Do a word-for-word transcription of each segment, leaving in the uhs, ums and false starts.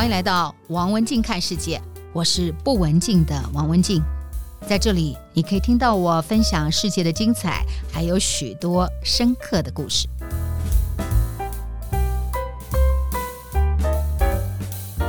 欢迎来到王文静看世界，我是不文静的王文静。在这里你可以听到我分享世界的精彩，还有许多深刻的故事。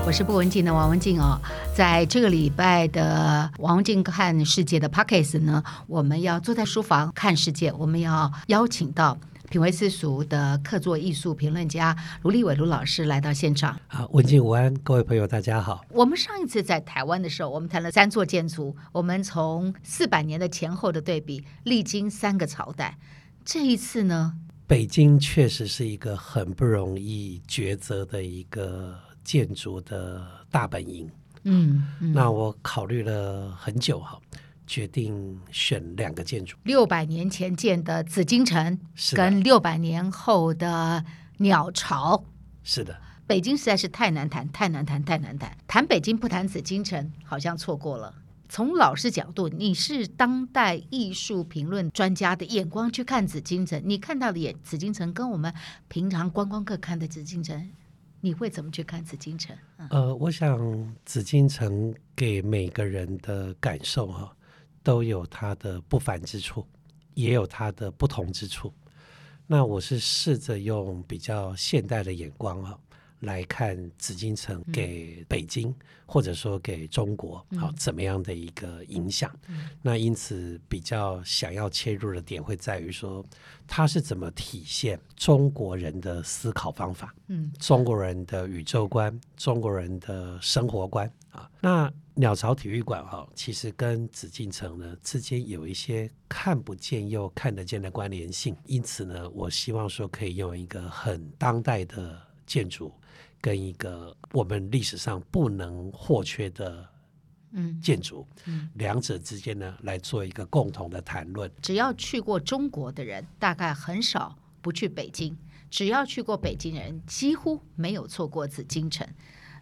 我是不文静的王文静哦，在这个礼拜的王文静看世界的 Podcast 呢，我们要坐在书房看世界，我们要邀请到品味世俗的客座艺术评论家卢立伟卢老师来到现场。啊，文静午安，各位朋友大家好。我们上一次在台湾的时候，我们谈了三座建筑，我们从四百年的前后的对比，历经三个朝代。这一次呢，北京确实是一个很不容易抉择的一个建筑的大本营。 嗯, 嗯那我考虑了很久哈，决定选两个建筑，六百年前建的紫禁城跟六百年后的鸟巢。是的，北京实在是太难谈太难谈太难谈谈北京不谈紫禁城，好像错过了。从老师角度，你是当代艺术评论专家的眼光去看紫禁城，你看到的紫禁城跟我们平常观光客看的紫禁城，你会怎么去看紫禁城？嗯、呃，我想紫禁城给每个人的感受啊，都有它的不凡之处，也有它的不同之处。那我是试着用比较现代的眼光啊，来看紫禁城给北京、嗯、或者说给中国好、啊、怎么样的一个影响、嗯、那因此比较想要切入的点会在于说，它是怎么体现中国人的思考方法、嗯、中国人的宇宙观，中国人的生活观啊。那鸟巢体育馆、啊、其实跟紫禁城呢之间有一些看不见又看得见的关联性，因此呢，我希望说可以用一个很当代的建筑跟一个我们历史上不能或缺的建筑、嗯嗯、两者之间呢来做一个共同的谈论。只要去过中国的人大概很少不去北京，只要去过北京的人几乎没有错过紫禁城。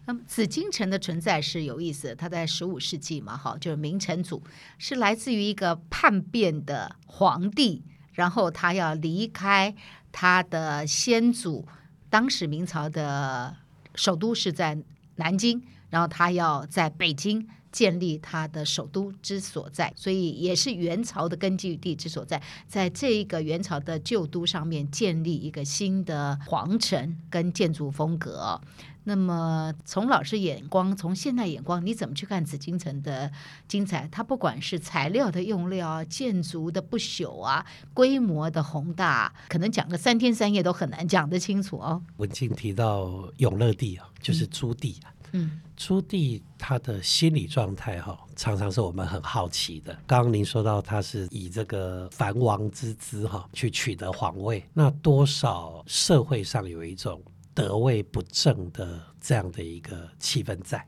那么紫禁城的存在是有意思的，它在十五世纪嘛，就是明成祖，是来自于一个叛变的皇帝，然后他要离开他的先祖，当时明朝的首都是在南京，然后他要在北京建立他的首都之所在，所以也是元朝的根据地之所在，在这一个元朝的旧都上面建立一个新的皇城跟建筑风格。那么从老师眼光，从现代眼光，你怎么去看紫禁城的精彩？它不管是材料的用料啊，建筑的不朽啊，规模的宏大，可能讲个三天三夜都很难讲得清楚哦。文静提到永乐帝啊，就是朱棣啊，嗯，朱棣他的心理状态哈、啊，常常是我们很好奇的。刚刚您说到他是以这个藩王之资哈、啊、去取得皇位，那多少社会上有一种得位不正的这样的一个气氛在。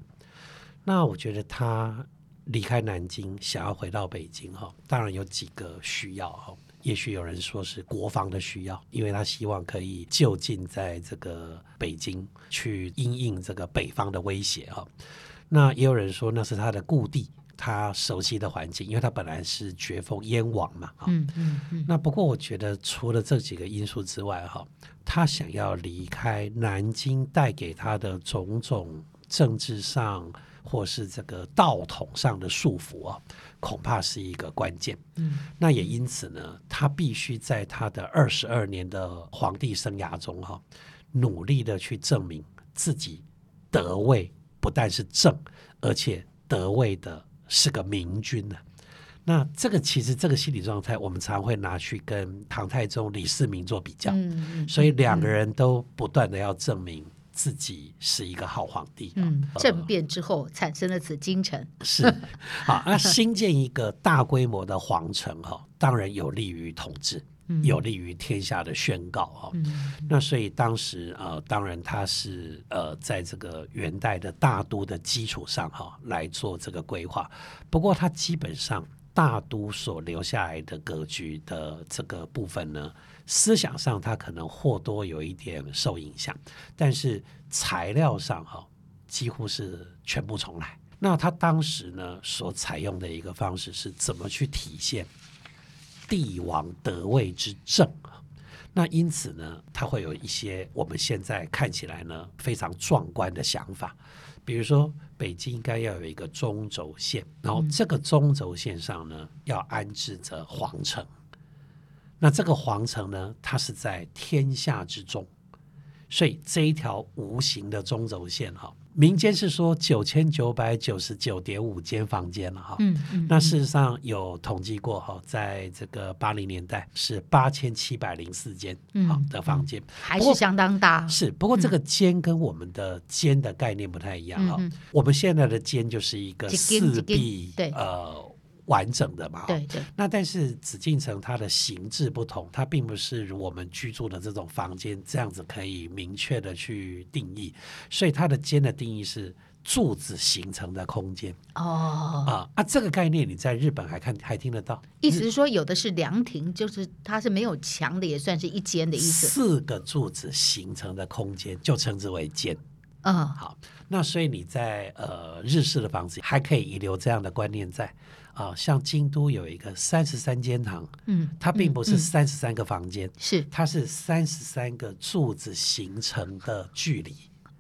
那我觉得他离开南京想要回到北京、哦、当然有几个需要、哦、也许有人说是国防的需要，因为他希望可以就近在这个北京去因应这个北方的威胁、哦、那也有人说那是他的故地，他熟悉的环境，因为他本来是爵封燕王嘛、哦嗯嗯嗯、那不过我觉得除了这几个因素之外、哦、他想要离开南京带给他的种种政治上或是这个道统上的束缚、哦、恐怕是一个关键、嗯、那也因此呢，他必须在他的二十二年的皇帝生涯中、哦、努力的去证明自己得位不但是正，而且得位的是个明君、啊、那这个其实这个心理状态我们常会拿去跟唐太宗李世民做比较、嗯、所以两个人都不断的要证明自己是一个好皇帝、啊嗯、政变之后产生了紫禁城是好，那新建一个大规模的皇城、啊、当然有利于统治，有利于天下的宣告、哦嗯、那所以当时、呃、当然他是、呃、在这个元代的大都的基础上、哦、来做这个规划。不过他基本上大都所留下来的格局的这个部分呢，思想上他可能或多有一点受影响，但是材料上、哦、几乎是全部重来。那他当时呢所采用的一个方式是怎么去体现帝王得位之政，那因此呢，它会有一些我们现在看起来呢非常壮观的想法，比如说北京应该要有一个中轴线，然后这个中轴线上呢要安置着皇城，那这个皇城呢它是在天下之中，所以这一条无形的中轴线哈，民间是说九千九百九十九点五间房间了哈、嗯嗯，那事实上有统计过哈，在这个八零年代是八千七百零四间好的房间、嗯嗯，还是相当大。是，不过这个间跟我们的间的概念不太一样哈、嗯嗯，我们现在的间就是一个四壁呃。完整的嘛，对对。那但是紫禁城它的形制不同，它并不是我们居住的这种房间这样子可以明确的去定义，所以它的间的定义是柱子形成的空间。哦、呃、啊，这个概念你在日本还看还听得到？意思是说，有的是凉亭，就是它是没有墙的，也算是一间的意思。四个柱子形成的空间就称之为间。嗯，好，那所以你在呃日式的房子还可以遗留这样的观念在。啊，像京都有一个三十三间堂，嗯，它并不是三十三个房间，是、嗯嗯、它是三十三个柱子形成的距离。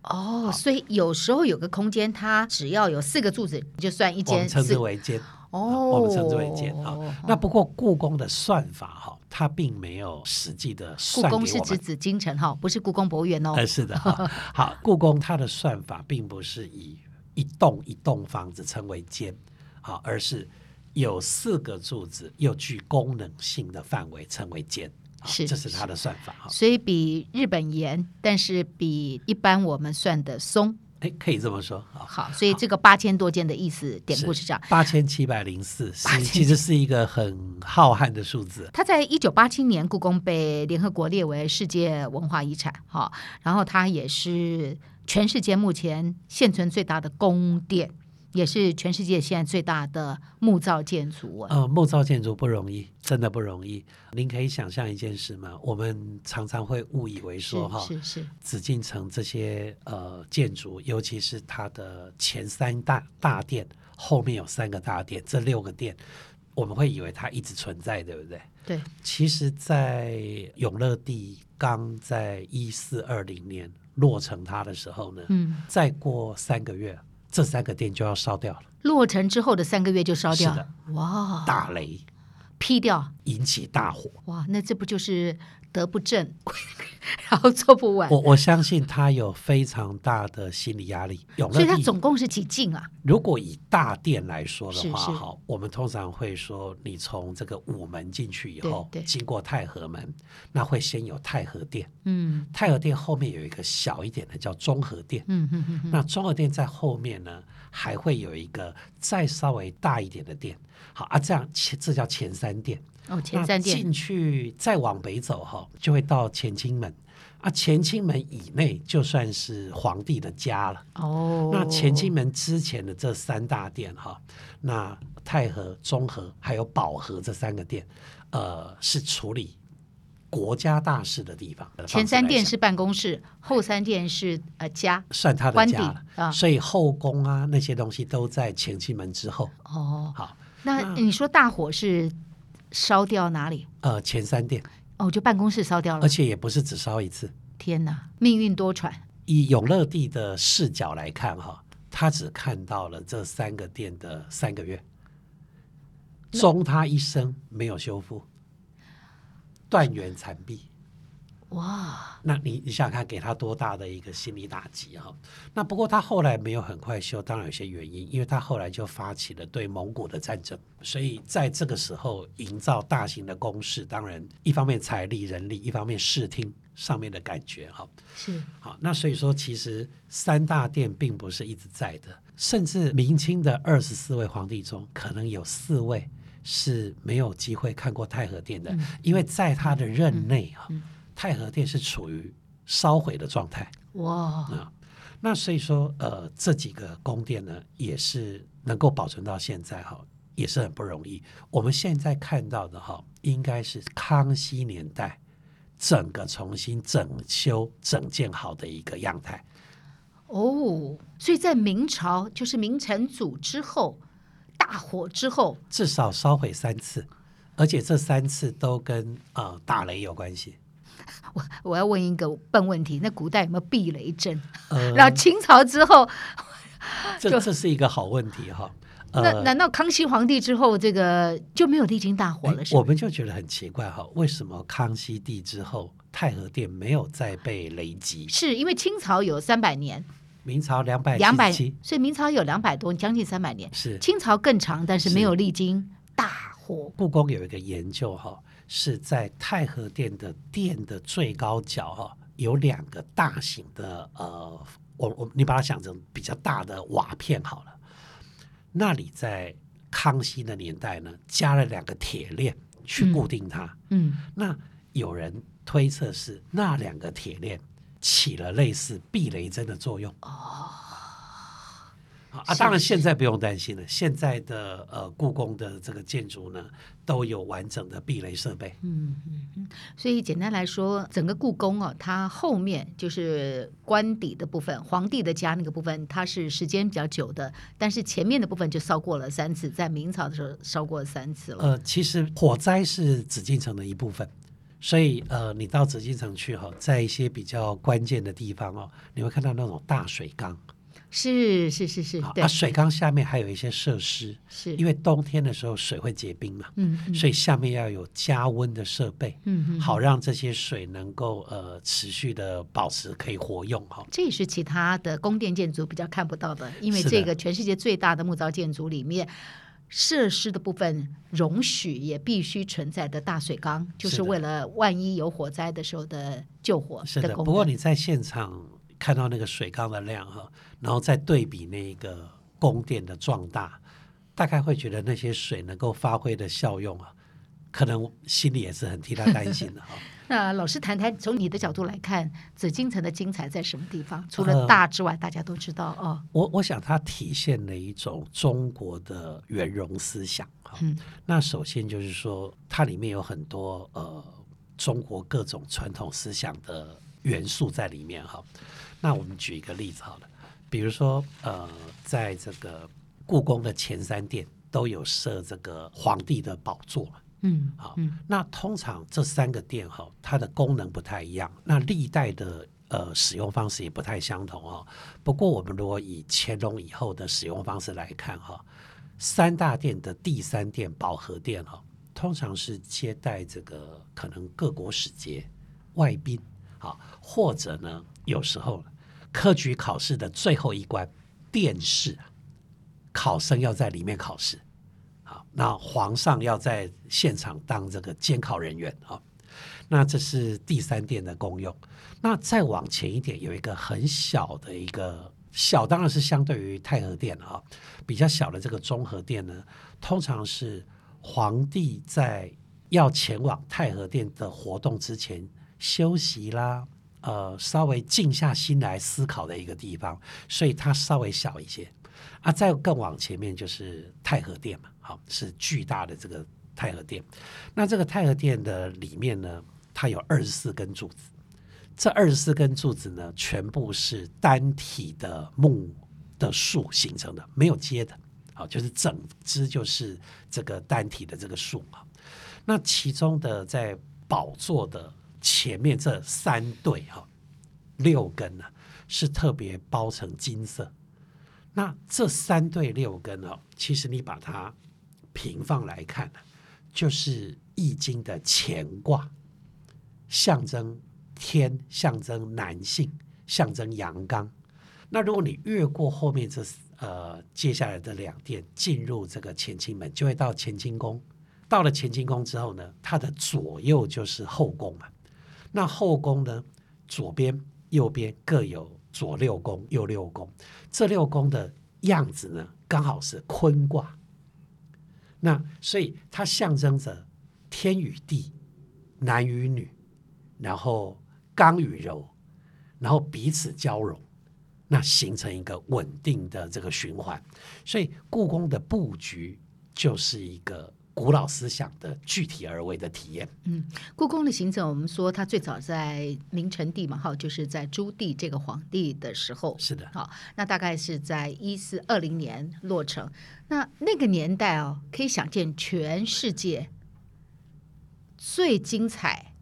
哦，所以有时候有个空间，它只要有四个柱子，就算一间，我们称之为间。哦，我们称之为间啊、哦。那不过故宫的算法哈，它并没有实际的算给我们。故宫是指紫禁城哈，不是故宫博物院哦。呃、是的哈，好，故宫它的算法并不是以一栋一栋房子称为间，好，而是有四个柱子又具功能性的范围称为间，这是它的算法，所以比日本严，但是比一般我们算的松，可以这么说。好，所以这个八千多间的意思典故是这样，八千七百零四其实是一个很浩瀚的数字。它在一九八七年故宫被联合国列为世界文化遗产，然后它也是全世界目前现存最大的宫殿，也是全世界现在最大的木造建筑、啊呃、木造建筑不容易，真的不容易。您可以想象一件事吗？我们常常会误以为说是是是紫禁城这些、呃、建筑，尤其是它的前三大大殿，后面有三个大殿，这六个殿我们会以为它一直存在，对不对？对，其实在永乐帝刚在一四二零年落成它的时候呢、嗯、再过三个月这三个殿就要烧掉了，落成之后的三个月就烧掉了。是的，哇！打雷劈掉，引起大火。哇，那这不就是德不正，然后做不完。我我相信他有非常大的心理压力。永乐帝，所以他总共是几进啊？如果以大殿来说的话，是是好，我们通常会说，你从这个午门进去以后，对对经过太和门，那会先有太和殿。嗯，太和殿后面有一个小一点的叫中和殿。嗯嗯嗯。那中和殿在后面呢，还会有一个再稍微大一点的殿。好啊，这样这叫前三殿。哦，前三殿进去再往北走哈，就会到乾清门啊。乾清门以内就算是皇帝的家了。哦，那乾清门之前的这三大殿哈，那太和、中和还有保和这三个殿，呃，是处理国家大事的地方。前三殿是办公室，后三殿是呃家，算他的家了、啊、所以后宫啊那些东西都在乾清门之后。哦，好，那你说大火是？烧掉哪里？呃，前三殿哦，就办公室烧掉了，而且也不是只烧一次。天哪，命运多舛！以永乐帝的视角来看哈，他只看到了这三个殿的三个月，终他一生没有修复，断垣残壁。哇！那你你想看给他多大的一个心理打击哈、哦？那不过他后来没有很快修，当然有些原因，因为他后来就发起了对蒙古的战争，所以在这个时候营造大型的宫室，当然一方面财力人力，一方面视听上面的感觉哈、哦。是好，那所以说其实三大殿并不是一直在的，甚至明清的二十四位皇帝中，可能有四位是没有机会看过太和殿的，嗯、因为在他的任内、哦嗯嗯太和殿是处于烧毁的状态。哇、wow. 嗯！那所以说，呃，这几个宫殿呢，也是能够保存到现在哈，也是很不容易。我们现在看到的哈，应该是康熙年代整个重新整修、整建好的一个样态。哦、oh, ，所以在明朝，就是明成祖之后，大火之后，至少烧毁三次，而且这三次都跟、呃、打雷有关系。我我要问一个笨问题，那古代有没有避雷针、呃、然后清朝之后这这是一个好问题哈。呃、那难道康熙皇帝之后这个就没有历经大火了是吗？我们就觉得很奇怪哈，为什么康熙帝之后太和殿没有再被雷击？是因为清朝有三百年，明朝两百七七，所以明朝有两百多，将近三百年。是清朝更长，但是没有历经大火。故宫有一个研究哈，是在太和殿的殿的最高角哈，有两个大型的呃，我我你把它想成比较大的瓦片好了。那里在康熙的年代呢，加了两个铁链去固定它。嗯，嗯那有人推测是那两个铁链起了类似避雷针的作用。哦，啊，当然现在不用担心了，现在的呃故宫的这个建筑呢，都有完整的避雷设备。嗯嗯，所以简单来说，整个故宫哦，它后面就是官邸的部分，皇帝的家那个部分，它是时间比较久的，但是前面的部分就烧过了三次，在明朝的时候烧过了三次了。呃，其实火灾是紫禁城的一部分。所以呃，你到紫禁城去哈、哦，在一些比较关键的地方哦，你会看到那种大水缸。是是是是，对。啊，水缸下面还有一些设施，是因为冬天的时候水会结冰嘛，嗯嗯，所以下面要有加温的设备，嗯，好让这些水能够呃持续的保持可以活用哈、哦。这也是其他的宫殿建筑比较看不到的，因为这个全世界最大的木造建筑里面。设施的部分容许也必须存在的大水缸，就是为了万一有火灾的时候的救火的功能。是的，不过你在现场看到那个水缸的量哈，然后再对比那个宫殿的壮大，大概会觉得那些水能够发挥的效用啊，可能心里也是很替他担心的哈。那老师谈谈从你的角度来看紫禁城的精彩在什么地方？除了大之外、呃、大家都知道、哦、我, 我想它体现了一种中国的圆融思想、哦嗯、那首先就是说它里面有很多、呃、中国各种传统思想的元素在里面、哦、那我们举一个例子好了，比如说、呃、在这个故宫的前三殿都有设这个皇帝的宝座，嗯，好、嗯，那通常这三个殿哈，它的功能不太一样，那历代的呃使用方式也不太相同哦。不过我们如果以乾隆以后的使用方式来看哈，三大殿的第三殿保和殿哈，通常是接待这个可能各国使节、外宾，好，或者呢有时候科举考试的最后一关殿试，考生要在里面考试。那皇上要在现场当这个监考人员、哦、那这是第三殿的功用。那再往前一点有一个很小的一个小，当然是相对于太和殿、哦、比较小的这个中和殿呢，通常是皇帝在要前往太和殿的活动之前休息啦，呃，稍微静下心来思考的一个地方，所以它稍微小一些啊。再更往前面就是太和殿嘛，好，是巨大的这个太和殿。那这个太和殿的里面呢，它有二十四根柱子，这二十四根柱子呢，全部是单体的木的树形成的，没有接的，好，就是整支就是这个单体的这个树。那其中的在宝座的前面这三对哈、哦，六根呢、啊、是特别包成金色。那这三对六根哦，其实你把它平放来看，就是《易经》的乾卦，象征天，象征男性，象征阳刚。那如果你越过后面这呃接下来的两殿，进入这个乾清门，就会到乾清宫。到了乾清宫之后呢，它的左右就是后宫嘛。那后宫呢，左边右边各有左六宫右六宫，这六宫的样子呢刚好是坤卦，那所以它象征着天与地，男与女，然后刚与柔，然后彼此交融，那形成一个稳定的这个循环。所以故宫的布局就是一个古老思想的具体而为的体验。嗯，故宫的形成，我们说它最早在明成帝嘛，哈，就是在朱棣这个皇帝的时候，是的，好，那大概是在一四二零年落成。那那个年代哦，可以想见全世界最精彩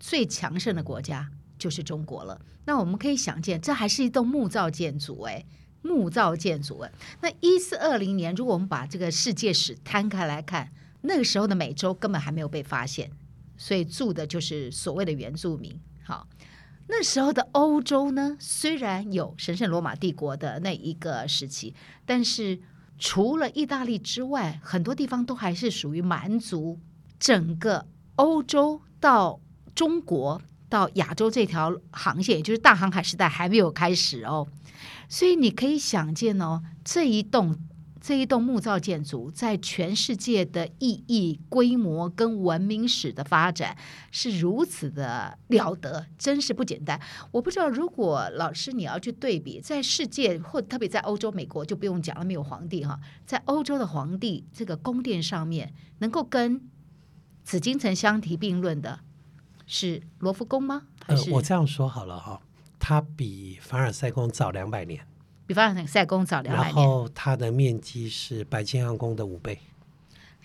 最强盛的国家就是中国了。那我们可以想见，这还是一栋木造建筑哎，木造建筑哎。那一四二零年，如果我们把这个世界史摊开来看，那个时候的美洲根本还没有被发现，所以住的就是所谓的原住民。好，那时候的欧洲呢，虽然有神圣罗马帝国的那一个时期，但是除了意大利之外，很多地方都还是属于蛮族。整个欧洲到中国到亚洲这条航线，也就是大航海时代还没有开始哦。所以你可以想见哦，这一栋这一栋木造建筑在全世界的意义、规模跟文明史的发展是如此的了得，真是不简单。我不知道，如果老师你要去对比，在世界或特别在欧洲、美国就不用讲了，没有皇帝哈，在欧洲的皇帝这个宫殿上面，能够跟紫禁城相提并论的是罗浮宫吗？还是、呃、我这样说好了哈，它比凡尔赛宫早两百年。比凡尔赛宫早两百年，然后它的面积是白金汉宫的五倍，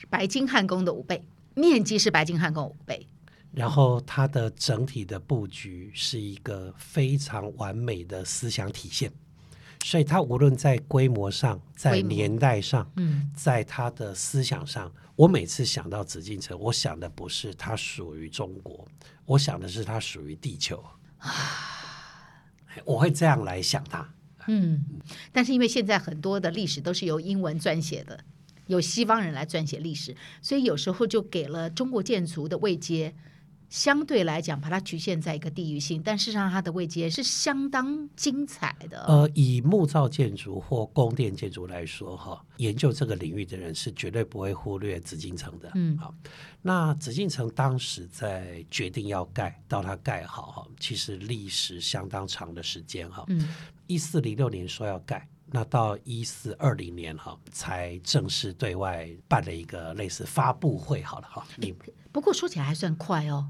白金汉宫的五倍，面积是白金汉宫五倍。然后它的整体的布局是一个非常完美的思想体现，所以它无论在规模上、在年代上、嗯、在它的思想上，我每次想到紫禁城，我想的不是它属于中国，我想的是它属于地球，我会这样来想它。嗯，但是因为现在很多的历史都是由英文撰写的，由西方人来撰写历史，所以有时候就给了中国建筑的位阶，相对来讲把它局限在一个地域性，但事实上它的位阶是相当精彩的。呃，以木造建筑或宫殿建筑来说哈，研究这个领域的人是绝对不会忽略紫禁城的。嗯，好，那紫禁城当时在决定要盖到它盖好，其实历时相当长的时间哈。嗯，一四零六年说要盖，那到一四二零年哈才正式对外办了一个类似发布会好了哈。你不过说起来还算快哦。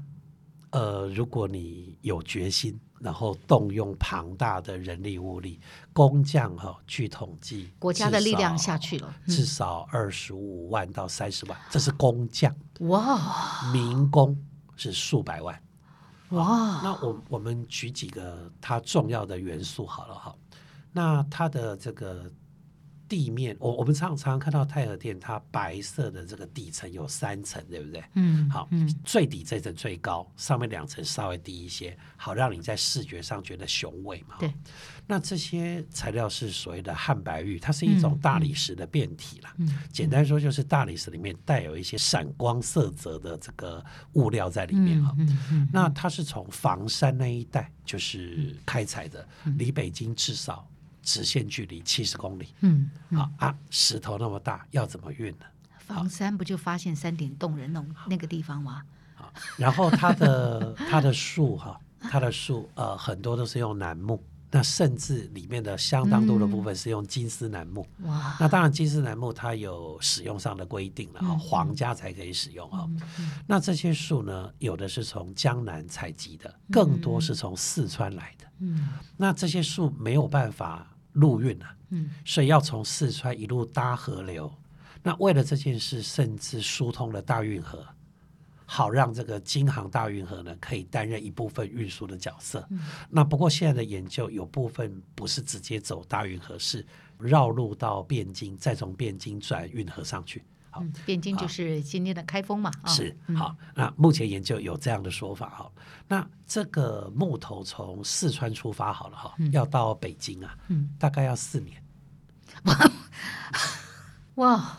呃，如果你有决心，然后动用庞大的人力物力，工匠哈、哦，据统计，国家的力量下去了，至少二十五万到三十万，这是工匠。哇！民工是数百万。哇！那我我们举几个它重要的元素好了哈。那它的这个地面，我我们常常看到太和殿，它白色的这个底层有三层，对不对？嗯，好，嗯、最底这层最高，上面两层稍微低一些，好让你在视觉上觉得雄伟嘛。对，那这些材料是所谓的汉白玉，它是一种大理石的变体啦。嗯，简单说就是大理石里面带有一些闪光色泽的这个物料在里面哈、嗯嗯嗯。那它是从房山那一带就是开采的，离北京至少直线距离七十公里，嗯，好、嗯、啊，石头那么大，要怎么运呢？房山不就发现三点洞人弄那个地方吗？好，然后它的它的树哈，它的树呃很多都是用楠木，那甚至里面的相当多的部分是用金丝楠木。哇、嗯，那当然金丝楠木它有使用上的规定了啊、嗯，皇家才可以使用啊、嗯嗯。那这些树呢，有的是从江南采集的，更多是从四川来的。嗯，那这些树没有办法陆运啊，嗯，所以要从四川一路搭河流。那为了这件事，甚至疏通了大运河，好让这个京杭大运河呢可以担任一部分运输的角色、嗯。那不过现在的研究有部分不是直接走大运河，是绕路到汴京，再从汴京转运河上去。好，嗯、汴京就是今天的开封嘛。啊、是、嗯、好，那目前研究有这样的说法哈。那这个木头从四川出发好了哈、嗯，要到北京啊，嗯、大概要四年。哇，哇！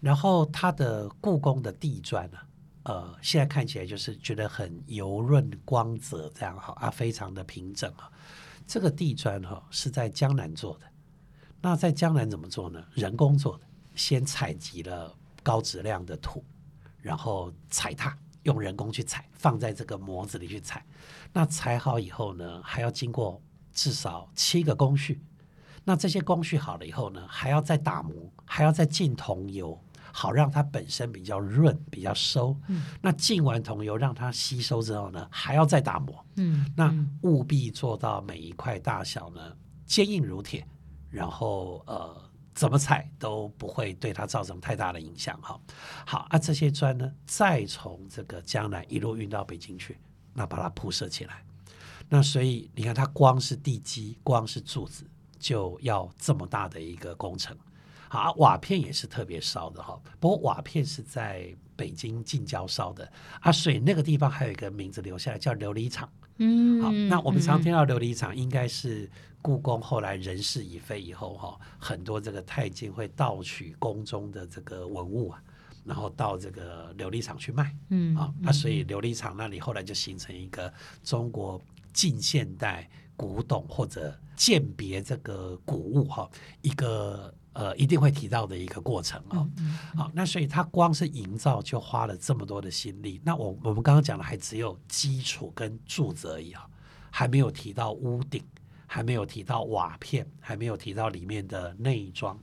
然后它的故宫的地砖呢、啊？呃，现在看起来就是觉得很油润光泽这样哈啊，非常的平整啊。这个地砖哈、啊、是在江南做的，那在江南怎么做呢？人工做的，先采集了高质量的土，然后踩踏，用人工去踩，放在这个模子里去踩。那踩好以后呢，还要经过至少七个工序。那这些工序好了以后呢，还要再打磨，还要再浸桐油。好让它本身比较润比较收、嗯、那浸完桐油让它吸收之后呢还要再打磨、嗯、那务必做到每一块大小呢坚硬如铁，然后呃怎么踩都不会对它造成太大的影响。好，啊，这些砖呢再从这个江南一路运到北京去，那把它铺设起来。那所以你看它光是地基，光是柱子就要这么大的一个工程。啊，瓦片也是特别烧的哈，不过瓦片是在北京近郊烧的啊，所以那个地方还有一个名字留下来叫琉璃厂。嗯，好，那我们常听到琉璃厂，应该是故宫后来人事已非以后哈，很多这个太监会盗取宫中的这个文物啊，然后到这个琉璃厂去卖。嗯，啊，那所以琉璃厂那里后来就形成一个中国近现代古董或者鉴别这个古物哈一个。呃，一定会提到的一个过程啊、哦嗯嗯嗯，好，那所以它光是营造就花了这么多的心力。那我我们刚刚讲的还只有基础跟柱子而已啊，还没有提到屋顶，还没有提到瓦片，还没有提到里面的内装。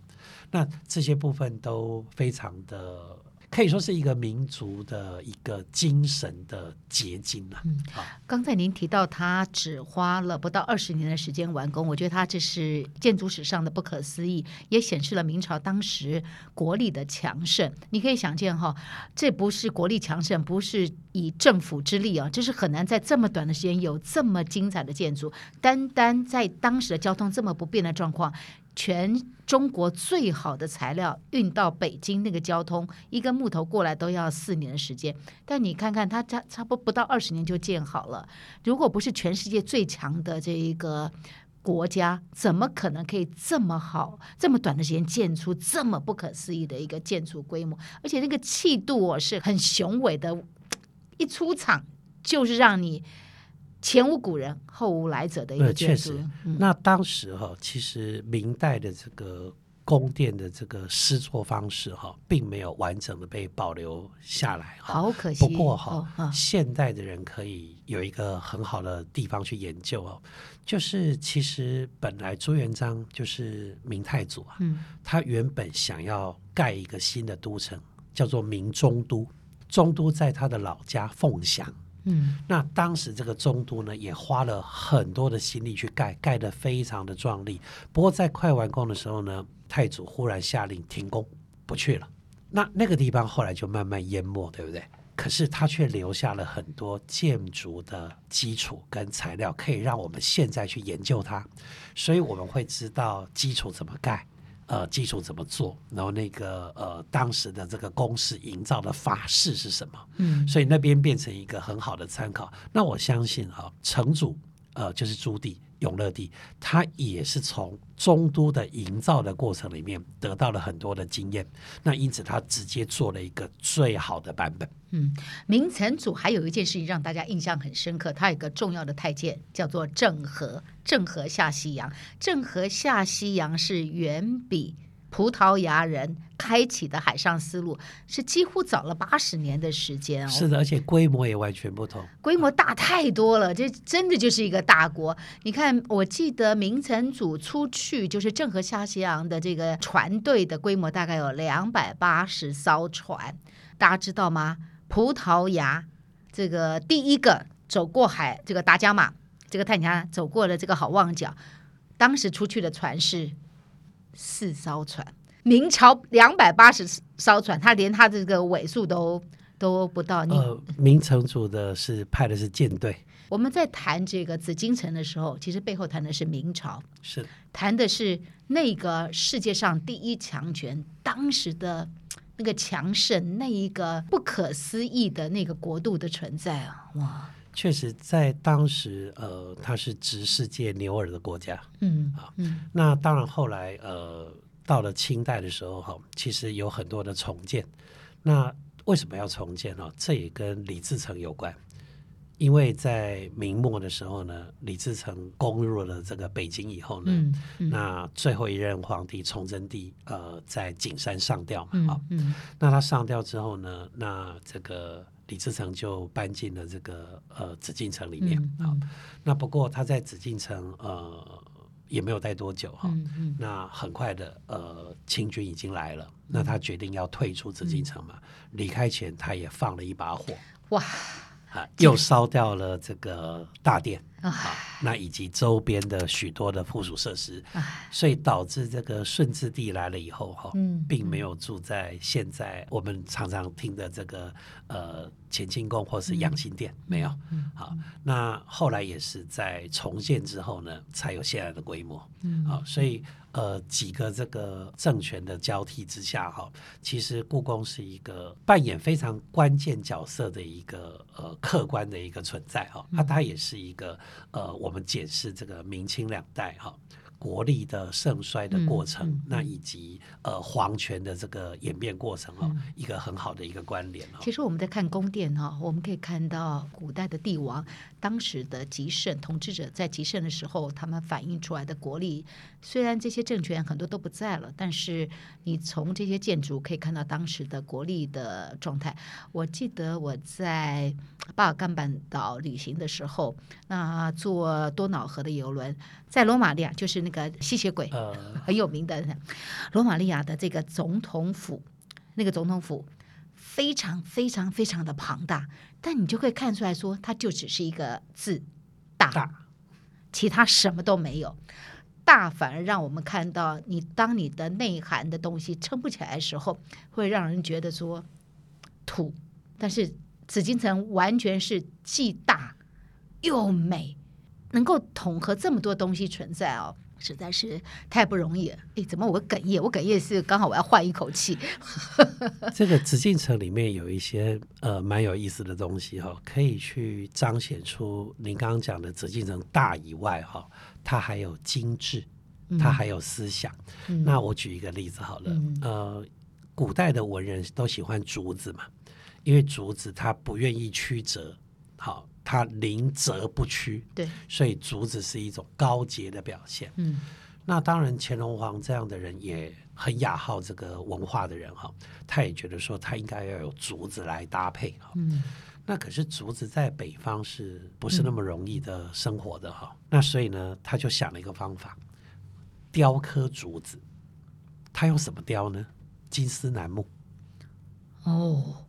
那这些部分都非常的，可以说是一个民族的一个精神的结晶啊。嗯，刚才您提到他只花了不到二十年的时间完工，我觉得他这是建筑史上的不可思议，也显示了明朝当时国力的强盛。你可以想见哈，这不是国力强盛，不是以政府之力啊，这是很难在这么短的时间有这么精彩的建筑。单单在当时的交通这么不便的状况，全中国最好的材料运到北京，那个交通一根木头过来都要四年的时间，但你看看它差不多不到二十年就建好了。如果不是全世界最强的这一个国家，怎么可能可以这么好这么短的时间建出这么不可思议的一个建筑规模，而且那个气度我是很雄伟的，一出场就是让你前无古人后无来者的一个建筑。确实，那当时哈、哦，其实明代的这个宫殿的这个施作方式哈、哦，并没有完整的被保留下来、哦，好可惜。不过哈、哦哦啊，现代的人可以有一个很好的地方去研究哦，就是其实本来朱元璋就是明太祖啊，嗯、他原本想要盖一个新的都城，叫做明中都。中都在他的老家凤翔。嗯，那当时这个中都呢，也花了很多的心力去盖，盖得非常的壮丽。不过在快完工的时候呢，太祖忽然下令停工，不去了。那那个地方后来就慢慢淹没，对不对？可是它却留下了很多建筑的基础跟材料，可以让我们现在去研究它。所以我们会知道基础怎么盖，呃，基础怎么做，然后那个呃，当时的这个工事营造的法式是什么？嗯，所以那边变成一个很好的参考。那我相信哈、啊，成祖呃就是朱棣、永乐帝，他也是从中都的营造的过程里面得到了很多的经验，那因此他直接做了一个最好的版本。嗯，明成祖还有一件事情让大家印象很深刻，他有一个重要的太监叫做郑和。郑和下西洋，郑和下西洋是远比葡萄牙人开启的海上丝路是几乎早了八十年的时间、哦、是的，而且规模也完全不同，规模大太多了，这真的就是一个大国。你看，我记得明成祖出去就是郑和下西洋的这个船队的规模大概有两百八十艘船，大家知道吗？葡萄牙这个第一个走过海，这个达伽马这个太阳走过了这个好望角，当时出去的船是四艘船，明朝两百八十艘船，他连他这个尾数都都不到。呃，明成祖的是派的是舰队。我们在谈这个紫禁城的时候，其实背后谈的是明朝，是谈的是那个世界上第一强权当时的。那个强盛，那一个不可思议的那个国度的存在啊！哇，确实在当时，呃，它是值世界牛耳的国家。嗯，啊，嗯，那当然后来，呃，到了清代的时候，哈，其实有很多的重建。那为什么要重建呢？这也跟李自成有关，因为在明末的时候呢，李自成攻入了这个北京以后呢，嗯嗯、那最后一任皇帝崇祯帝呃在景山上吊嘛，好、嗯嗯哦，那他上吊之后呢，那这个李自成就搬进了这个呃紫禁城里面，好、嗯嗯哦，那不过他在紫禁城呃也没有待多久哈、哦嗯嗯，那很快的呃清军已经来了，那他决定要退出紫禁城嘛，嗯、离开前他也放了一把火，哇。啊、又烧掉了这个大殿，啊，那以及周边的许多的附属设施，所以导致这个顺治帝来了以后哈，并没有住在现在我们常常听的这个呃乾清宫或是养心殿，没有。好，那后来也是在重建之后呢，才有现在的规模。好，所以呃几个这个政权的交替之下哈，其实故宫是一个扮演非常关键角色的一个呃客观的一个存在哈，那它也是一个。呃，我们解释这个明清两代哈、哦，国力的盛衰的过程，嗯嗯、那以及呃皇权的这个演变过程哦，嗯、一个很好的一个关联、哦、其实我们在看宫殿哈、哦，我们可以看到古代的帝王，当时的极盛统治者在极盛的时候，他们反映出来的国力，虽然这些政权很多都不在了，但是你从这些建筑可以看到当时的国力的状态。我记得我在巴尔干半岛旅行的时候，那坐多瑙河的邮轮，在罗马利亚就是那个吸血鬼、呃、很有名的罗马利亚的这个总统府，那个总统府非常非常非常的庞大，但你就会看出来说它就只是一个字大，大其他什么都没有，大反而让我们看到你当你的内涵的东西撑不起来的时候，会让人觉得说土，但是紫禁城完全是既大又美，能够统合这么多东西存在哦，实在是太不容易了。哎，怎么我哽咽？我哽咽是刚好我要换一口气。这个紫禁城里面有一些呃蛮有意思的东西哈、哦，可以去彰显出您刚刚讲的紫禁城大以外哈、哦，它还有精致，它还有思想。嗯、那我举一个例子好了，嗯、呃，古代的文人都喜欢竹子嘛。因为竹子它不愿意曲折，好，它零折不屈，对，所以竹子是一种高洁的表现。嗯，那当然乾隆皇这样的人也很雅好这个文化的人哈，他也觉得说他应该要有竹子来搭配哈。嗯，那可是竹子在北方是不是那么容易的生活的哈、嗯？那所以呢，他就想了一个方法，雕刻竹子。他用什么雕呢？金丝楠木。哦。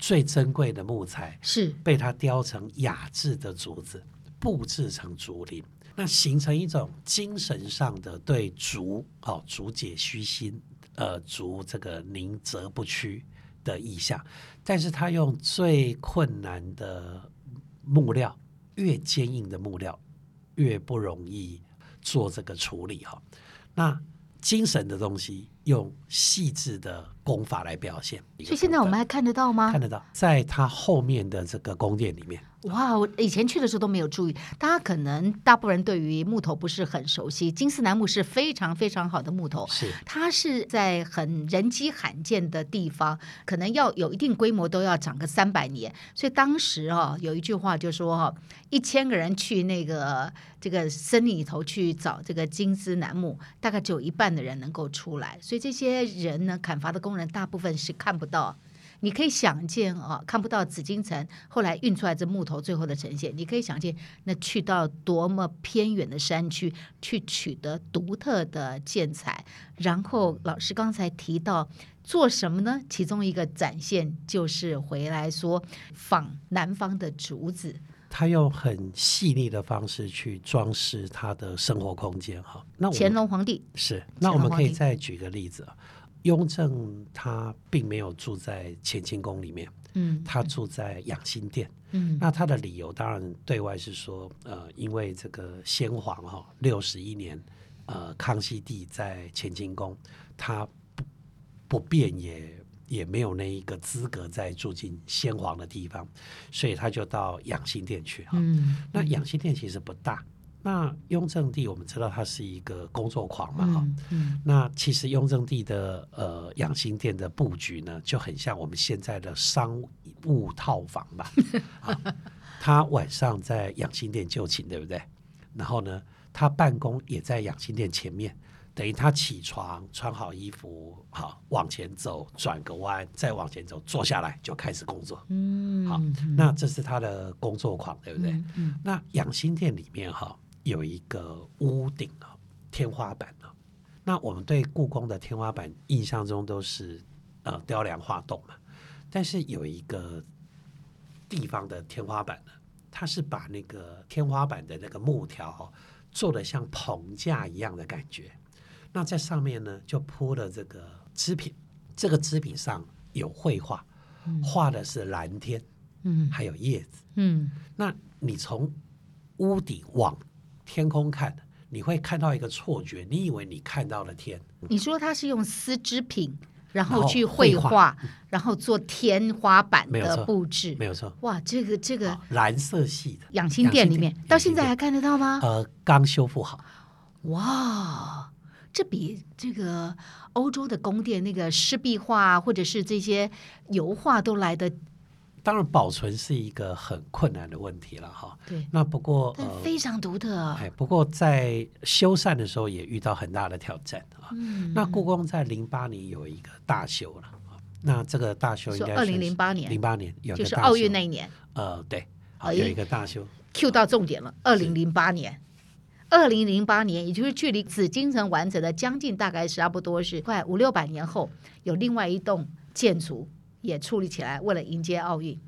最珍贵的木材是被它雕成雅致的竹子，布置成竹林，那形成一种精神上的对竹、哦、竹解虚心、呃、竹这个宁折不屈的意象，但是它用最困难的木料，越坚硬的木料越不容易做这个处理、哦、那精神的东西用细致的功法来表现，所以现在我们还看得到吗？看得到，在它后面的这个宫殿里面。哇，我以前去的时候都没有注意。大家可能大部分人对于木头不是很熟悉，金丝楠木是非常非常好的木头，是它是在很人迹罕见的地方，可能要有一定规模都要长个三百年。所以当时、哦、有一句话就说、哦、一千个人去那个这个森林里头去找这个金丝楠木，大概只有一半的人能够出来，所以这些人呢，砍伐的工人大部分是看不到。你可以想见啊，看不到紫禁城后来运出来这木头最后的呈现，你可以想见那去到多么偏远的山区去取得独特的建材。然后老师刚才提到做什么呢？其中一个展现就是回来说仿南方的竹子，他用很细腻的方式去装饰他的生活空间。那乾隆皇帝是，那我们可以再举个例子啊。雍正他并没有住在乾清宫里面、嗯、他住在养心殿、嗯、那他的理由当然对外是说、呃、因为这个先皇、哦、六十一年、呃、康熙帝在乾清宫，他 不, 不便也也没有那一个资格再住进先皇的地方，所以他就到养心殿去、哦嗯、那养心殿其实不大，那雍正帝我们知道他是一个工作狂嘛、嗯嗯、那其实雍正帝的呃养心殿的布局呢，就很像我们现在的商务套房吧、啊、他晚上在养心殿就寝，对不对？然后呢，他办公也在养心殿前面，等于他起床穿好衣服，好往前走，转个弯，再往前走，坐下来就开始工作。嗯，好，那这是他的工作狂，对不对？嗯嗯、那养心殿里面哈、哦。有一个屋顶、哦、天花板、哦、那我们对故宫的天花板印象中都是、呃、雕梁画栋嘛，但是有一个地方的天花板呢，它是把那个天花板的那个木条、哦、做得像棚架一样的感觉，那在上面呢就铺了这个织品，这个织品上有绘画，画的是蓝天、嗯、还有叶子、嗯、那你从屋顶往天空看，你会看到一个错觉，你以为你看到了天。你说它是用丝织品然后去绘画，然后做天花板的布置，没有错。哇，这个这个蓝色系的养心殿里面到现在还看得到吗？呃，刚修复好。哇，这比这个欧洲的宫殿那个湿壁画或者是这些油画都来的。当然保存是一个很困难的问题了哈。对，那不过但非常独特、啊呃哎、不过在修缮的时候也遇到很大的挑战、啊嗯、那故宫在零八年有一个大修了、啊、那这个大修应该是二零零八年零八年有一个大修，就是奥运那一年。呃，对，好，有一个大修 Q 到重点了。二零零八年二零零八年也就是距离紫禁城完成的将近大概差不多是快五六百年后，有另外一栋建筑也处理起来，为了迎接奥运。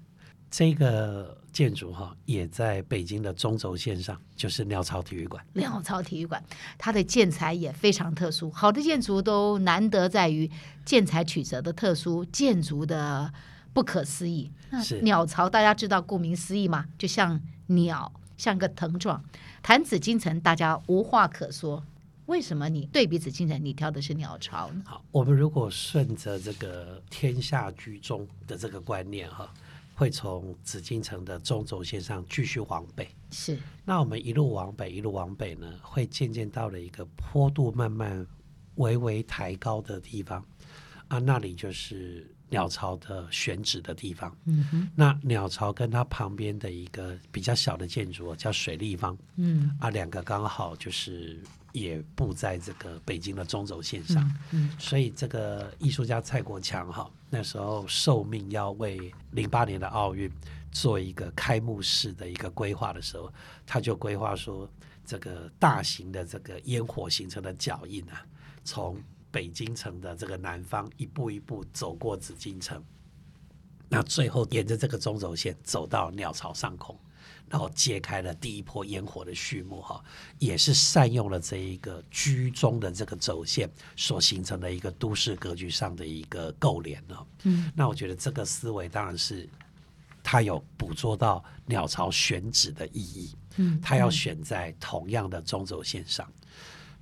这个建筑、啊、也在北京的中轴线上，就是鸟巢体育馆。鸟巢体育馆它的建材也非常特殊，好的建筑都难得在于建材取舍的特殊，建筑的不可思议。那鸟巢大家知道顾名思义嘛，就像鸟，像个藤状。谈紫禁城大家无话可说，为什么你对比紫禁城你挑的是鸟巢呢？好，我们如果顺着这个天下居中的这个观念、啊、会从紫禁城的中轴线上继续往北，是，那我们一路往北一路往北呢，会渐渐到了一个坡度慢慢微微抬高的地方啊，那里就是鸟巢的选址的地方、嗯、哼，那鸟巢跟它旁边的一个比较小的建筑叫水立方、嗯、啊，两个刚好就是也布在这个北京的中轴线上、嗯嗯、所以这个艺术家蔡国强哈，那时候受命要为零八年的奥运做一个开幕式的一个规划的时候，他就规划说这个大型的这个烟火形成的脚印啊，从北京城的这个南方一步一步走过紫禁城，那最后沿着这个中轴线走到鸟巢上空，然后揭开了第一波烟火的序幕哈，也是善用了这一个居中的这个轴线所形成的一个都市格局上的一个构联了。嗯，那我觉得这个思维当然是它有捕捉到鸟巢选址的意义，嗯，它要选在同样的中轴线上。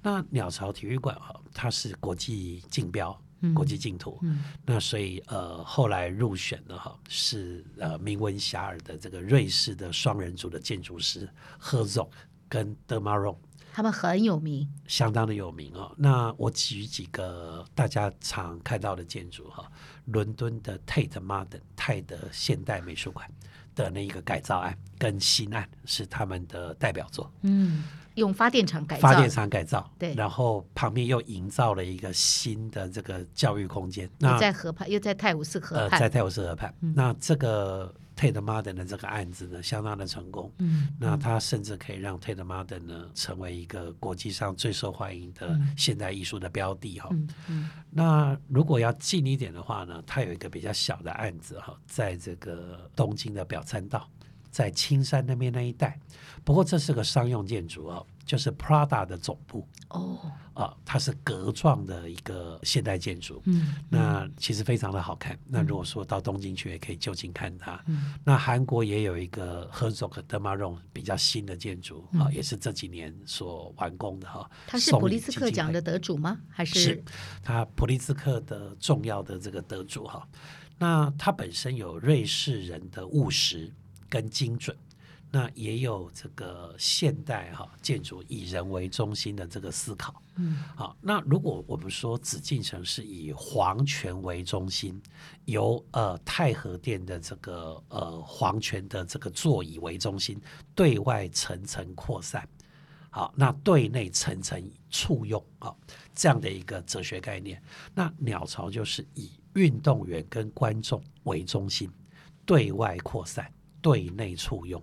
那鸟巢体育馆、啊、它是国际竞标、嗯、国际竞图、嗯、那所以呃后来入选的、啊、是呃名闻遐迩的这个瑞士的双人组的建筑师赫总跟德马荣，他们很有名，相当的有名、哦、那我举几个大家常看到的建筑、啊、伦敦的 Tate Modern 泰德现代美术馆的那一个改造案跟新案是他们的代表作，嗯，用发电厂改造，发电厂改造，对，然后旁边又营造了一个新的这个教育空间，那又在河畔，又在泰晤士河畔、呃、在泰晤士河畔、嗯、那这个 Tate Modern 的这个案子呢相当的成功、嗯、那它甚至可以让 Tate Modern 呢成为一个国际上最受欢迎的现代艺术的标的、哦嗯嗯、那如果要近一点的话呢，它有一个比较小的案子、哦、在这个东京的表参道，在青山那边那一带，不过这是个商用建筑、哦、就是 Prada 的总部、oh. 啊、它是格状的一个现代建筑、嗯、那其实非常的好看、嗯、那如果说到东京去也可以就近看它、嗯、那韩国也有一个 Herzog de Marron 比较新的建筑、嗯啊、也是这几年所完工的、啊、它是普利兹克奖的得主吗？还 是, 是它普利兹克的重要的这个得主、啊、那它本身有瑞士人的务实跟精准，那也有这个现代、啊、建筑以人为中心的这个思考、嗯啊、那如果我们说紫禁城是以皇权为中心，由、呃、太和殿的这个、呃、皇权的这个座椅为中心，对外层层扩散、啊、那对内层层簇拥、啊、这样的一个哲学概念，那鸟巢就是以运动员跟观众为中心，对外扩散，对内簇拥，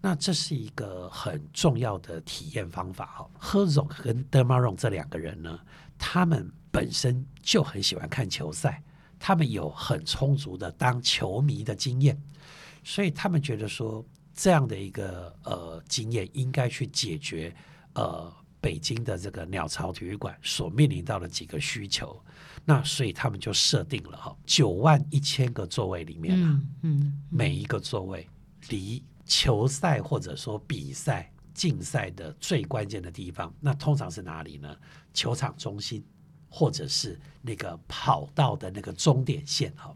那这是一个很重要的体验方法。Herzog跟德马荣这两个人呢，他们本身就很喜欢看球赛，他们有很充足的当球迷的经验，所以他们觉得说这样的一个呃经验应该去解决呃北京的这个鸟巢体育馆所面临到的几个需求。那所以他们就设定了哈，九万一千个座位里面啊，嗯嗯、每一个座位离球赛或者说比赛竞赛的最关键的地方，那通常是哪里呢？球场中心或者是那个跑道的那个终点线哈，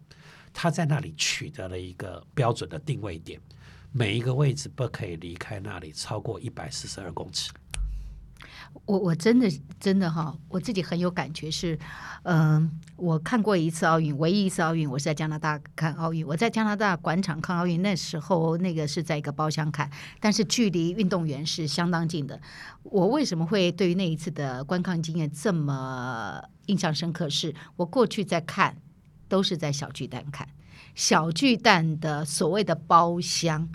他在那里取得了一个标准的定位点，每一个位置不可以离开那里超过一百四十二公尺。我我真的真的哈，我自己很有感觉是，嗯、呃，我看过一次奥运，唯一一次奥运，我是在加拿大看奥运。我在加拿大广场看奥运，那时候那个是在一个包厢看，但是距离运动员是相当近的。我为什么会对于那一次的观看经验这么印象深刻是？是我过去在看都是在小巨蛋看，小巨蛋的所谓的包厢，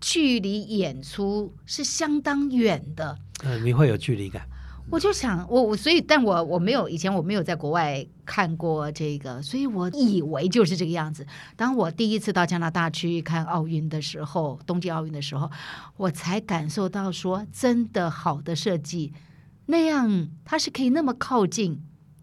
距离演出是相当远的。呃、你会有距离感。我就想我我所以但我我没有以前我没有在国外看过这个，所以我以为就是这个样子。当我第一次到加拿大去看奥运的时候，冬季奥运的时候，我才感受到说真的好的设计那样它是可以那么靠近，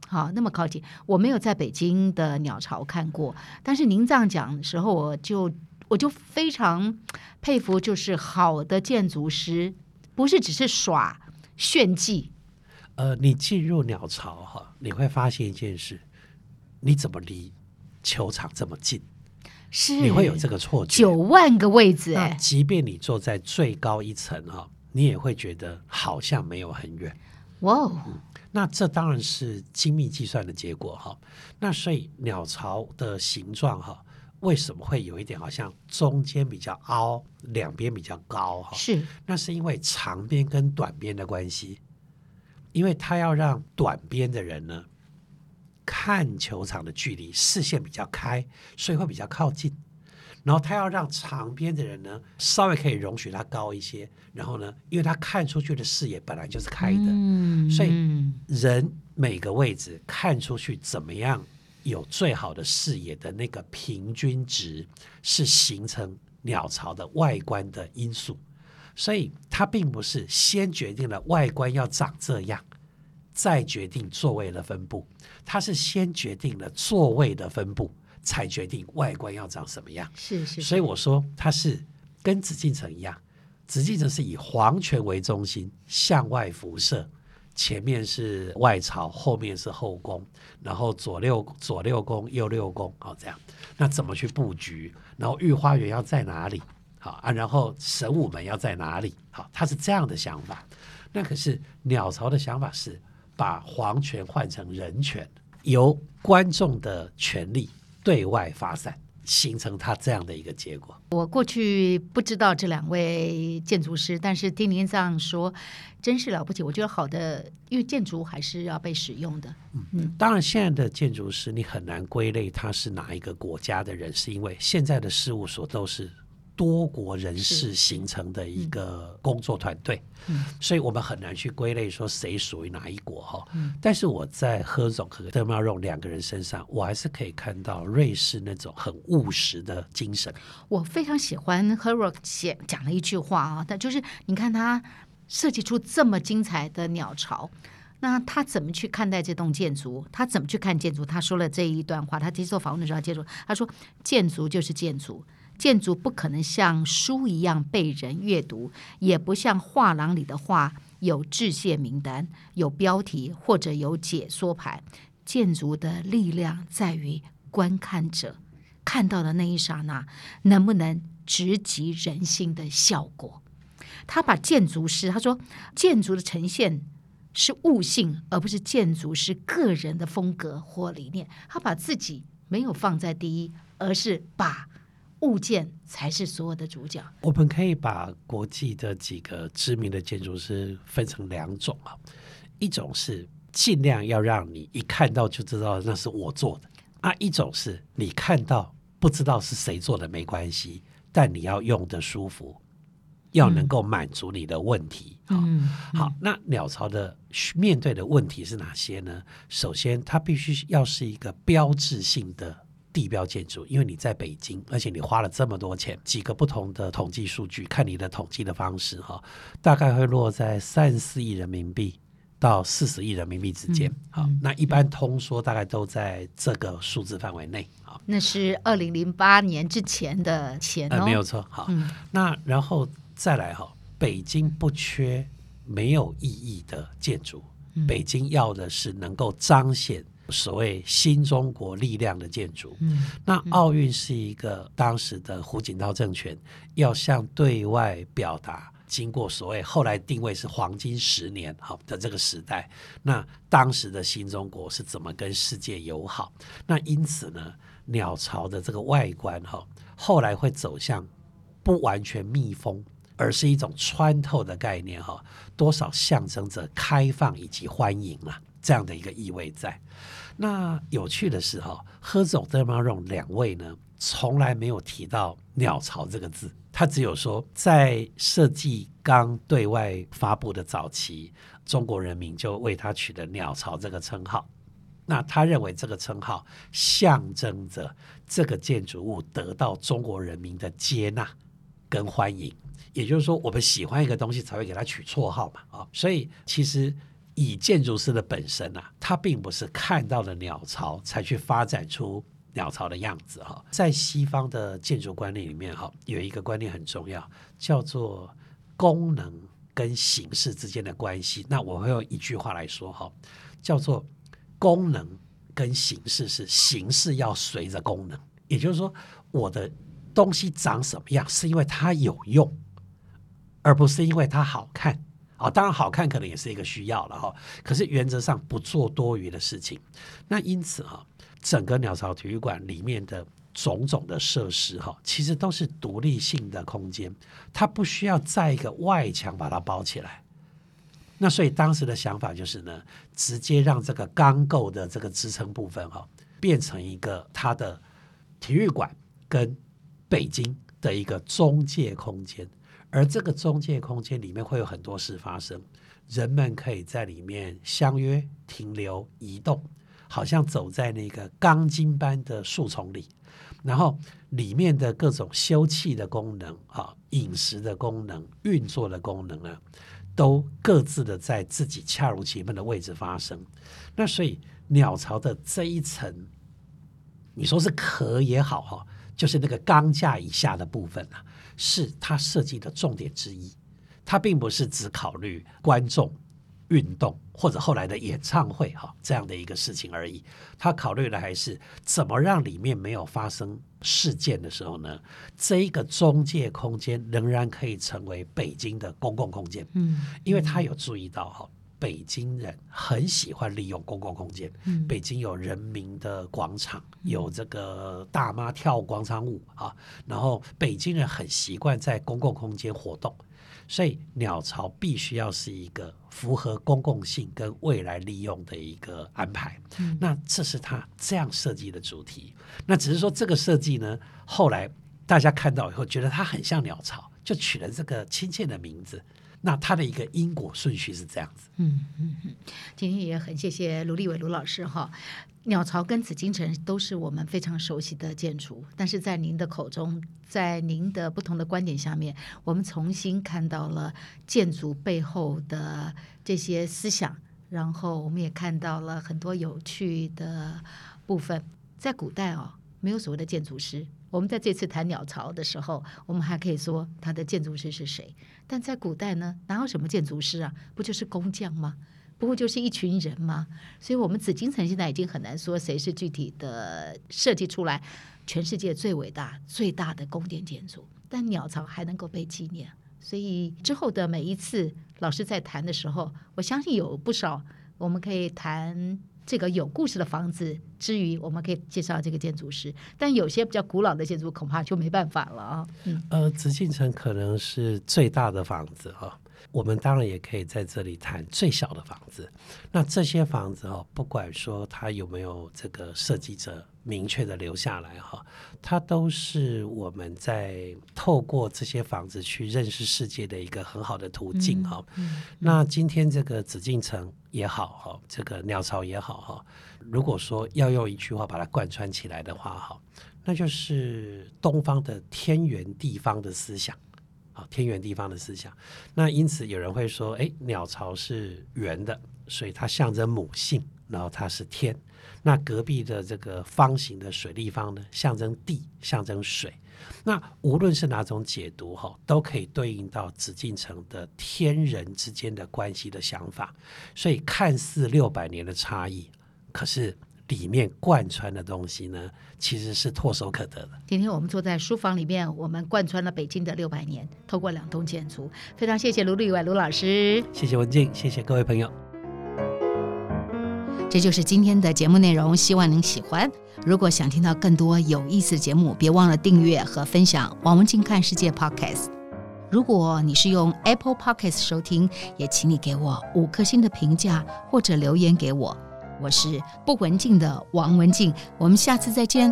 好，那么靠近。我没有在北京的鸟巢看过，但是您这样讲的时候，我就我就非常佩服，就是好的建筑师不是只是耍炫技。呃，你进入鸟巢哈，你会发现一件事，你怎么离球场这么近？是，你会有这个错觉。九万个位置哎，即便你坐在最高一层哈，你也会觉得好像没有很远。哇、wow 嗯，那这当然是精密计算的结果哈。那所以鸟巢的形状哈，为什么会有一点好像中间比较凹，两边比较高哈？是，那是因为长边跟短边的关系，因为他要让短边的人呢看球场的距离视线比较开，所以会比较靠近。然后他要让长边的人呢稍微可以容许他高一些，然后呢，因为他看出去的视野本来就是开的，嗯、所以人每个位置看出去怎么样？有最好的视野的那个平均值是形成鸟巢的外观的因素，所以它并不是先决定了外观要长这样再决定座位的分布，它是先决定了座位的分布才决定外观要长什么样。是是是，所以我说它是跟紫禁城一样，紫禁城是以皇权为中心向外辐射，前面是外巢，后面是后宫，然后左六左六宫右六宫，好、哦、这样。那怎么去布局？然后御花园要在哪里？好啊，然后神武门要在哪里？好，他是这样的想法。那可是鸟巢的想法是把皇权换成人权，由观众的权利对外发散，形成他这样的一个结果。我过去不知道这两位建筑师，但是听您这样说真是了不起。我觉得好的，因为建筑还是要被使用的、嗯嗯、当然现在的建筑师你很难归类他是哪一个国家的人，是因为现在的事务所都是多国人士形成的一个工作团队、嗯、所以我们很难去归类说谁属于哪一国、嗯、但是我在何总和德马荣两个人身上，我还是可以看到瑞士那种很务实的精神。我非常喜欢何总写讲了一句话啊，但就是你看他设计出这么精彩的鸟巢，那他怎么去看待这栋建筑？他怎么去看建筑？他说了这一段话，他接受访问的时候接受，他说建筑就是建筑，建筑不可能像书一样被人阅读，也不像画廊里的画有致谢名单、有标题或者有解说牌。建筑的力量在于观看者看到的那一刹那能不能直击人心的效果。他把建筑师，他说建筑的呈现是悟性，而不是建筑师个人的风格或理念。他把自己没有放在第一，而是把物件才是所有的主角。我们可以把国际的几个知名的建筑师分成两种、啊、一种是尽量要让你一看到就知道那是我做的啊，一种是你看到不知道是谁做的没关系，但你要用得舒服，要能够满足你的问题、嗯、好, 好，那鸟巢的面对的问题是哪些呢？首先它必须要是一个标志性的地标建筑，因为你在北京，而且你花了这么多钱，几个不同的统计数据，看你的统计的方式、哦、大概会落在三十四亿人民币到四十亿人民币之间、嗯嗯好，那一般通说大概都在这个数字范围内。好，那是二零零八年之前的钱、哦呃、没有错。好、嗯，那然后再来、哦、北京不缺没有意义的建筑，嗯、北京要的是能够彰显所谓新中国力量的建筑、嗯嗯、那奥运是一个当时的胡锦涛政权要向对外表达，经过所谓后来定位是黄金十年的这个时代，那当时的新中国是怎么跟世界友好，那因此呢，鸟巢的这个外观后来会走向不完全密封，而是一种穿透的概念，多少象征着开放以及欢迎啊这样的一个意味在。那有趣的是、哦、赫兹德马荣两位呢从来没有提到鸟巢这个字，他只有说在设计刚对外发布的早期，中国人民就为他取了鸟巢这个称号，那他认为这个称号象征着这个建筑物得到中国人民的接纳跟欢迎，也就是说我们喜欢一个东西才会给他取绰号嘛、哦、所以其实以建筑师的本身啊，他并不是看到了鸟巢才去发展出鸟巢的样子、哦、在西方的建筑观念里面、哦、有一个观念很重要，叫做功能跟形式之间的关系。那我会用一句话来说、哦、叫做功能跟形式是形式要随着功能，也就是说我的东西长什么样是因为它有用，而不是因为它好看哦、当然好看可能也是一个需要了、哦、可是原则上不做多余的事情。那因此、哦、整个鸟巢体育馆里面的种种的设施、哦、其实都是独立性的空间，它不需要在一个外墙把它包起来。那所以当时的想法就是呢，直接让这个钢构的这个支撑部分、哦、变成一个它的体育馆跟北京的一个中介空间，而这个中介空间里面会有很多事发生，人们可以在里面相约、停留、移动，好像走在那个钢筋般的树丛里，然后里面的各种休憩的功能、啊、饮食的功能、运作的功能呢，都各自的在自己恰如其分的位置发生。那所以鸟巢的这一层，你说是壳也好、啊、就是那个钢架以下的部分啊，是他设计的重点之一，他并不是只考虑观众运动或者后来的演唱会、哦、这样的一个事情而已，他考虑的还是怎么让里面没有发生事件的时候呢，这一个中介空间仍然可以成为北京的公共空间、嗯、因为他有注意到、哦、北京人很喜欢利用公共空间、嗯、北京有人民的广场，有这个大妈跳广场舞啊，然后北京人很习惯在公共空间活动，所以鸟巢必须要是一个符合公共性跟未来利用的一个安排、嗯、那这是他这样设计的主题。那只是说这个设计呢，后来大家看到以后觉得它很像鸟巢，就取了这个亲切的名字，那它的一个因果顺序是这样子。嗯嗯嗯，今天也很谢谢卢立伟卢老师哈。鸟巢跟紫禁城都是我们非常熟悉的建筑，但是在您的口中，在您的不同的观点下面，我们重新看到了建筑背后的这些思想，然后我们也看到了很多有趣的部分。在古代哦，没有所谓的建筑师。我们在这次谈鸟巢的时候，我们还可以说它的建筑师是谁，但在古代呢，哪有什么建筑师啊？不就是工匠吗？不过就是一群人吗？所以我们紫禁城现在已经很难说谁是具体的设计出来全世界最伟大最大的宫殿建筑，但鸟巢还能够被纪念。所以之后的每一次老师在谈的时候，我相信有不少我们可以谈这个有故事的房子之余，我们可以介绍这个建筑师，但有些比较古老的建筑恐怕就没办法了啊。嗯、呃，紫禁城可能是最大的房子啊、哦，我们当然也可以在这里谈最小的房子。那这些房子、哦、不管说它有没有这个设计者明确的留下来、哦、它都是我们在透过这些房子去认识世界的一个很好的途径、哦嗯嗯、那今天这个紫禁城也好，这个鸟巢也好，如果说要用一句话把它贯穿起来的话，那就是东方的天圆地方的思想，天圆地方的思想。那因此有人会说，哎，鸟巢是圆的，所以它象征母性，然后它是天。那隔壁的这个方形的水立方呢，象征地，象征水。那无论是哪种解读，都可以对应到紫禁城的天人之间的关系的想法。所以看似六百年的差异，可是里面贯穿的东西呢，其实是唾手可得的。今天我们坐在书房里面，我们贯穿了北京的六百年，透过两栋建筑。非常谢谢卢立伟卢老师，谢谢文静，谢谢各位朋友。这就是今天的节目内容，希望您喜欢。如果想听到更多有意思的节目，别忘了订阅和分享王文静看世界 Podcast。 如果你是用 Apple Podcast 收听，也请你给我五颗星的评价或者留言给我。我是不文静的王文静，我们下次再见。